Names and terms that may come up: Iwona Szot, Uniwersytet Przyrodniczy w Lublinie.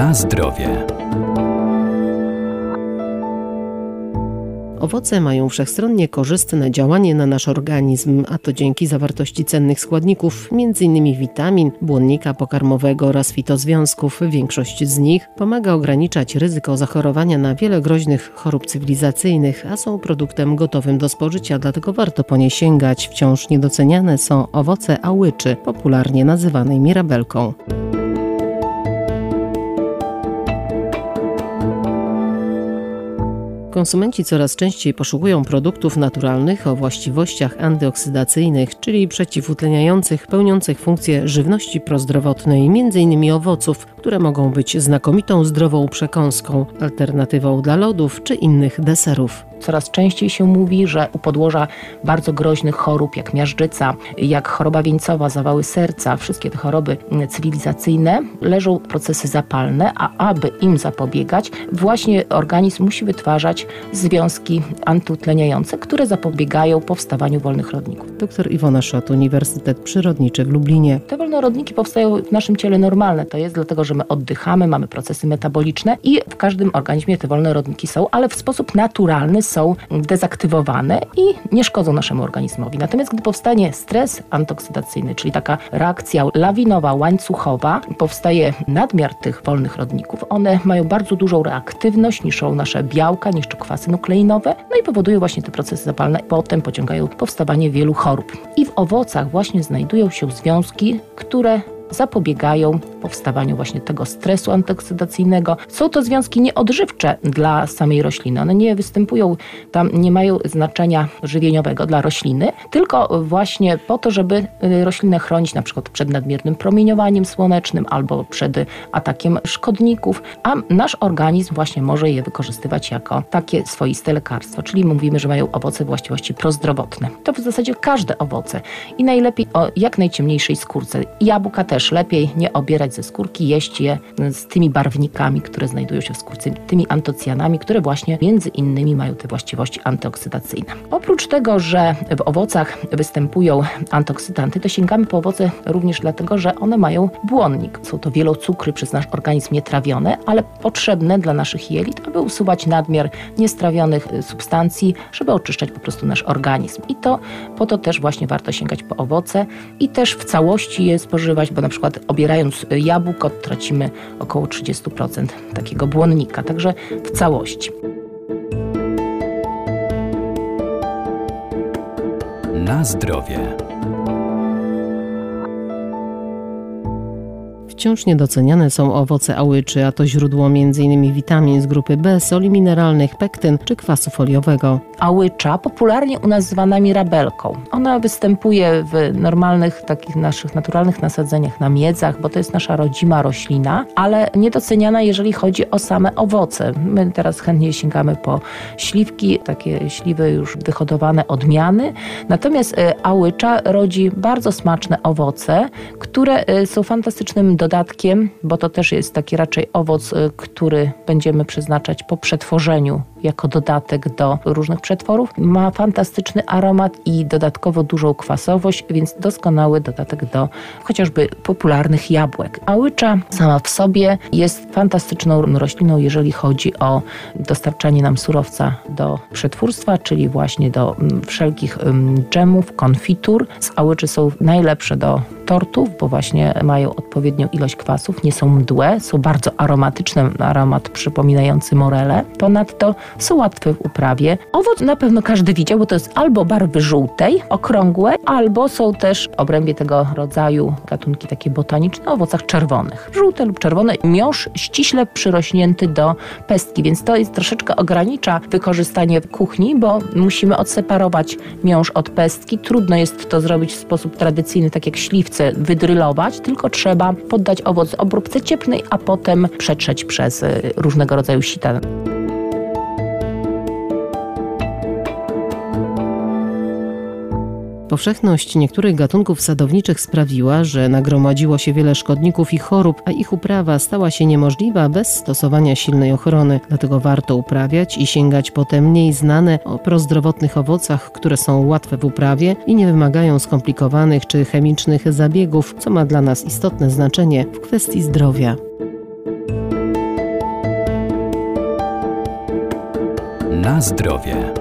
Na zdrowie. Owoce mają wszechstronnie korzystne działanie na nasz organizm, a to dzięki zawartości cennych składników, m.in. witamin, błonnika pokarmowego oraz fitozwiązków. Większość z nich pomaga ograniczać ryzyko zachorowania na wiele groźnych chorób cywilizacyjnych, a są produktem gotowym do spożycia, dlatego warto po nie sięgać. Wciąż niedoceniane są owoce ałyczy, popularnie nazywanej mirabelką. Konsumenci coraz częściej poszukują produktów naturalnych o właściwościach antyoksydacyjnych, czyli przeciwutleniających, pełniących funkcję żywności prozdrowotnej, m.in. owoców, które mogą być znakomitą zdrową przekąską, alternatywą dla lodów czy innych deserów. Coraz częściej się mówi, że u podłoża bardzo groźnych chorób, jak miażdżyca, jak choroba wieńcowa, zawały serca, wszystkie te choroby cywilizacyjne, leżą procesy zapalne, a aby im zapobiegać, właśnie organizm musi wytwarzać związki antyutleniające, które zapobiegają powstawaniu wolnych rodników. Doktor Iwona Szot, Uniwersytet Przyrodniczy w Lublinie. Te wolne rodniki powstają w naszym ciele normalne, to jest dlatego, że my oddychamy, mamy procesy metaboliczne i w każdym organizmie te wolne rodniki są, ale w sposób naturalny są dezaktywowane i nie szkodzą naszemu organizmowi. Natomiast gdy powstanie stres antyoksydacyjny, czyli taka reakcja lawinowa, łańcuchowa, powstaje nadmiar tych wolnych rodników. One mają bardzo dużą reaktywność, niszczą nasze białka, niszczą kwasy nukleinowe, no i powodują właśnie te procesy zapalne. Potem pociągają powstawanie wielu chorób. I w owocach właśnie znajdują się związki, które zapobiegają powstawaniu właśnie tego stresu antyoksydacyjnego. Są to związki nieodżywcze dla samej rośliny. One nie występują, tam nie mają znaczenia żywieniowego dla rośliny, tylko właśnie po to, żeby roślinę chronić na przykład przed nadmiernym promieniowaniem słonecznym albo przed atakiem szkodników, a nasz organizm właśnie może je wykorzystywać jako takie swoiste lekarstwo, czyli mówimy, że mają owoce właściwości prozdrowotne. To w zasadzie każde owoce i najlepiej o jak najciemniejszej skórce. Jabłka też lepiej nie obierać ze skórki, jeść je z tymi barwnikami, które znajdują się w skórce, tymi antocjanami, które właśnie między innymi mają te właściwości antyoksydacyjne. Oprócz tego, że w owocach występują antyoksydanty, to sięgamy po owoce również dlatego, że one mają błonnik. Są to wielocukry przez nasz organizm nietrawione, ale potrzebne dla naszych jelit, aby usuwać nadmiar niestrawionych substancji, żeby oczyszczać po prostu nasz organizm. I to po to też właśnie warto sięgać po owoce i też w całości je spożywać, bo na przykład obierając jabłko tracimy około 30% takiego błonnika, także w całości. Na zdrowie. Wciąż niedoceniane są owoce ałyczy, a to źródło m.in. witamin z grupy B, soli mineralnych, pektyn czy kwasu foliowego.Ałycza, popularnie nazywana mirabelką. Ona występuje w normalnych, takich naszych naturalnych nasadzeniach na miedzach, bo to jest nasza rodzima roślina, ale niedoceniana, jeżeli chodzi o same owoce. My teraz chętnie sięgamy po śliwki, takie śliwy już wyhodowane odmiany. Natomiastałycza rodzi bardzo smaczne owoce, które są fantastycznym dodatkiem, bo to też jest taki raczej owoc, który będziemy przeznaczać po przetworzeniu jako dodatek do różnych przetworów. Ma fantastyczny aromat i dodatkowo dużą kwasowość, więc doskonały dodatek do chociażby popularnych jabłek.Ałycza sama w sobie jest fantastyczną rośliną, jeżeli chodzi o dostarczanie nam surowca do przetwórstwa, czyli właśnie do wszelkich dżemów, konfitur. Z ałyczy są najlepsze do tortów, bo właśnie mają odpowiednią ilość kwasów, nie są mdłe, są bardzo aromatyczne, aromat przypominający morele. Ponadto są łatwe w uprawie. Owoc na pewno każdy widział, bo to jest albo barwy żółtej, okrągłe, albo są też w obrębie tego rodzaju gatunki takie botaniczne o owocach czerwonych. Żółte lub czerwone, miąższ ściśle przyrośnięty do pestki, więc to jest troszeczkę ogranicza wykorzystanie w kuchni, bo musimy odseparować miąższ od pestki. Trudno jest to zrobić w sposób tradycyjny, tak jak śliwce wydrylować, tylko trzeba poddać owoc obróbce cieplnej, a potem przetrzeć przez różnego rodzaju sita. Powszechność niektórych gatunków sadowniczych sprawiła, że nagromadziło się wiele szkodników i chorób, a ich uprawa stała się niemożliwa bez stosowania silnej ochrony. Dlatego warto uprawiać i sięgać po te mniej znane o prozdrowotnych owocach, które są łatwe w uprawie i nie wymagają skomplikowanych czy chemicznych zabiegów, co ma dla nas istotne znaczenie w kwestii zdrowia. Na zdrowie.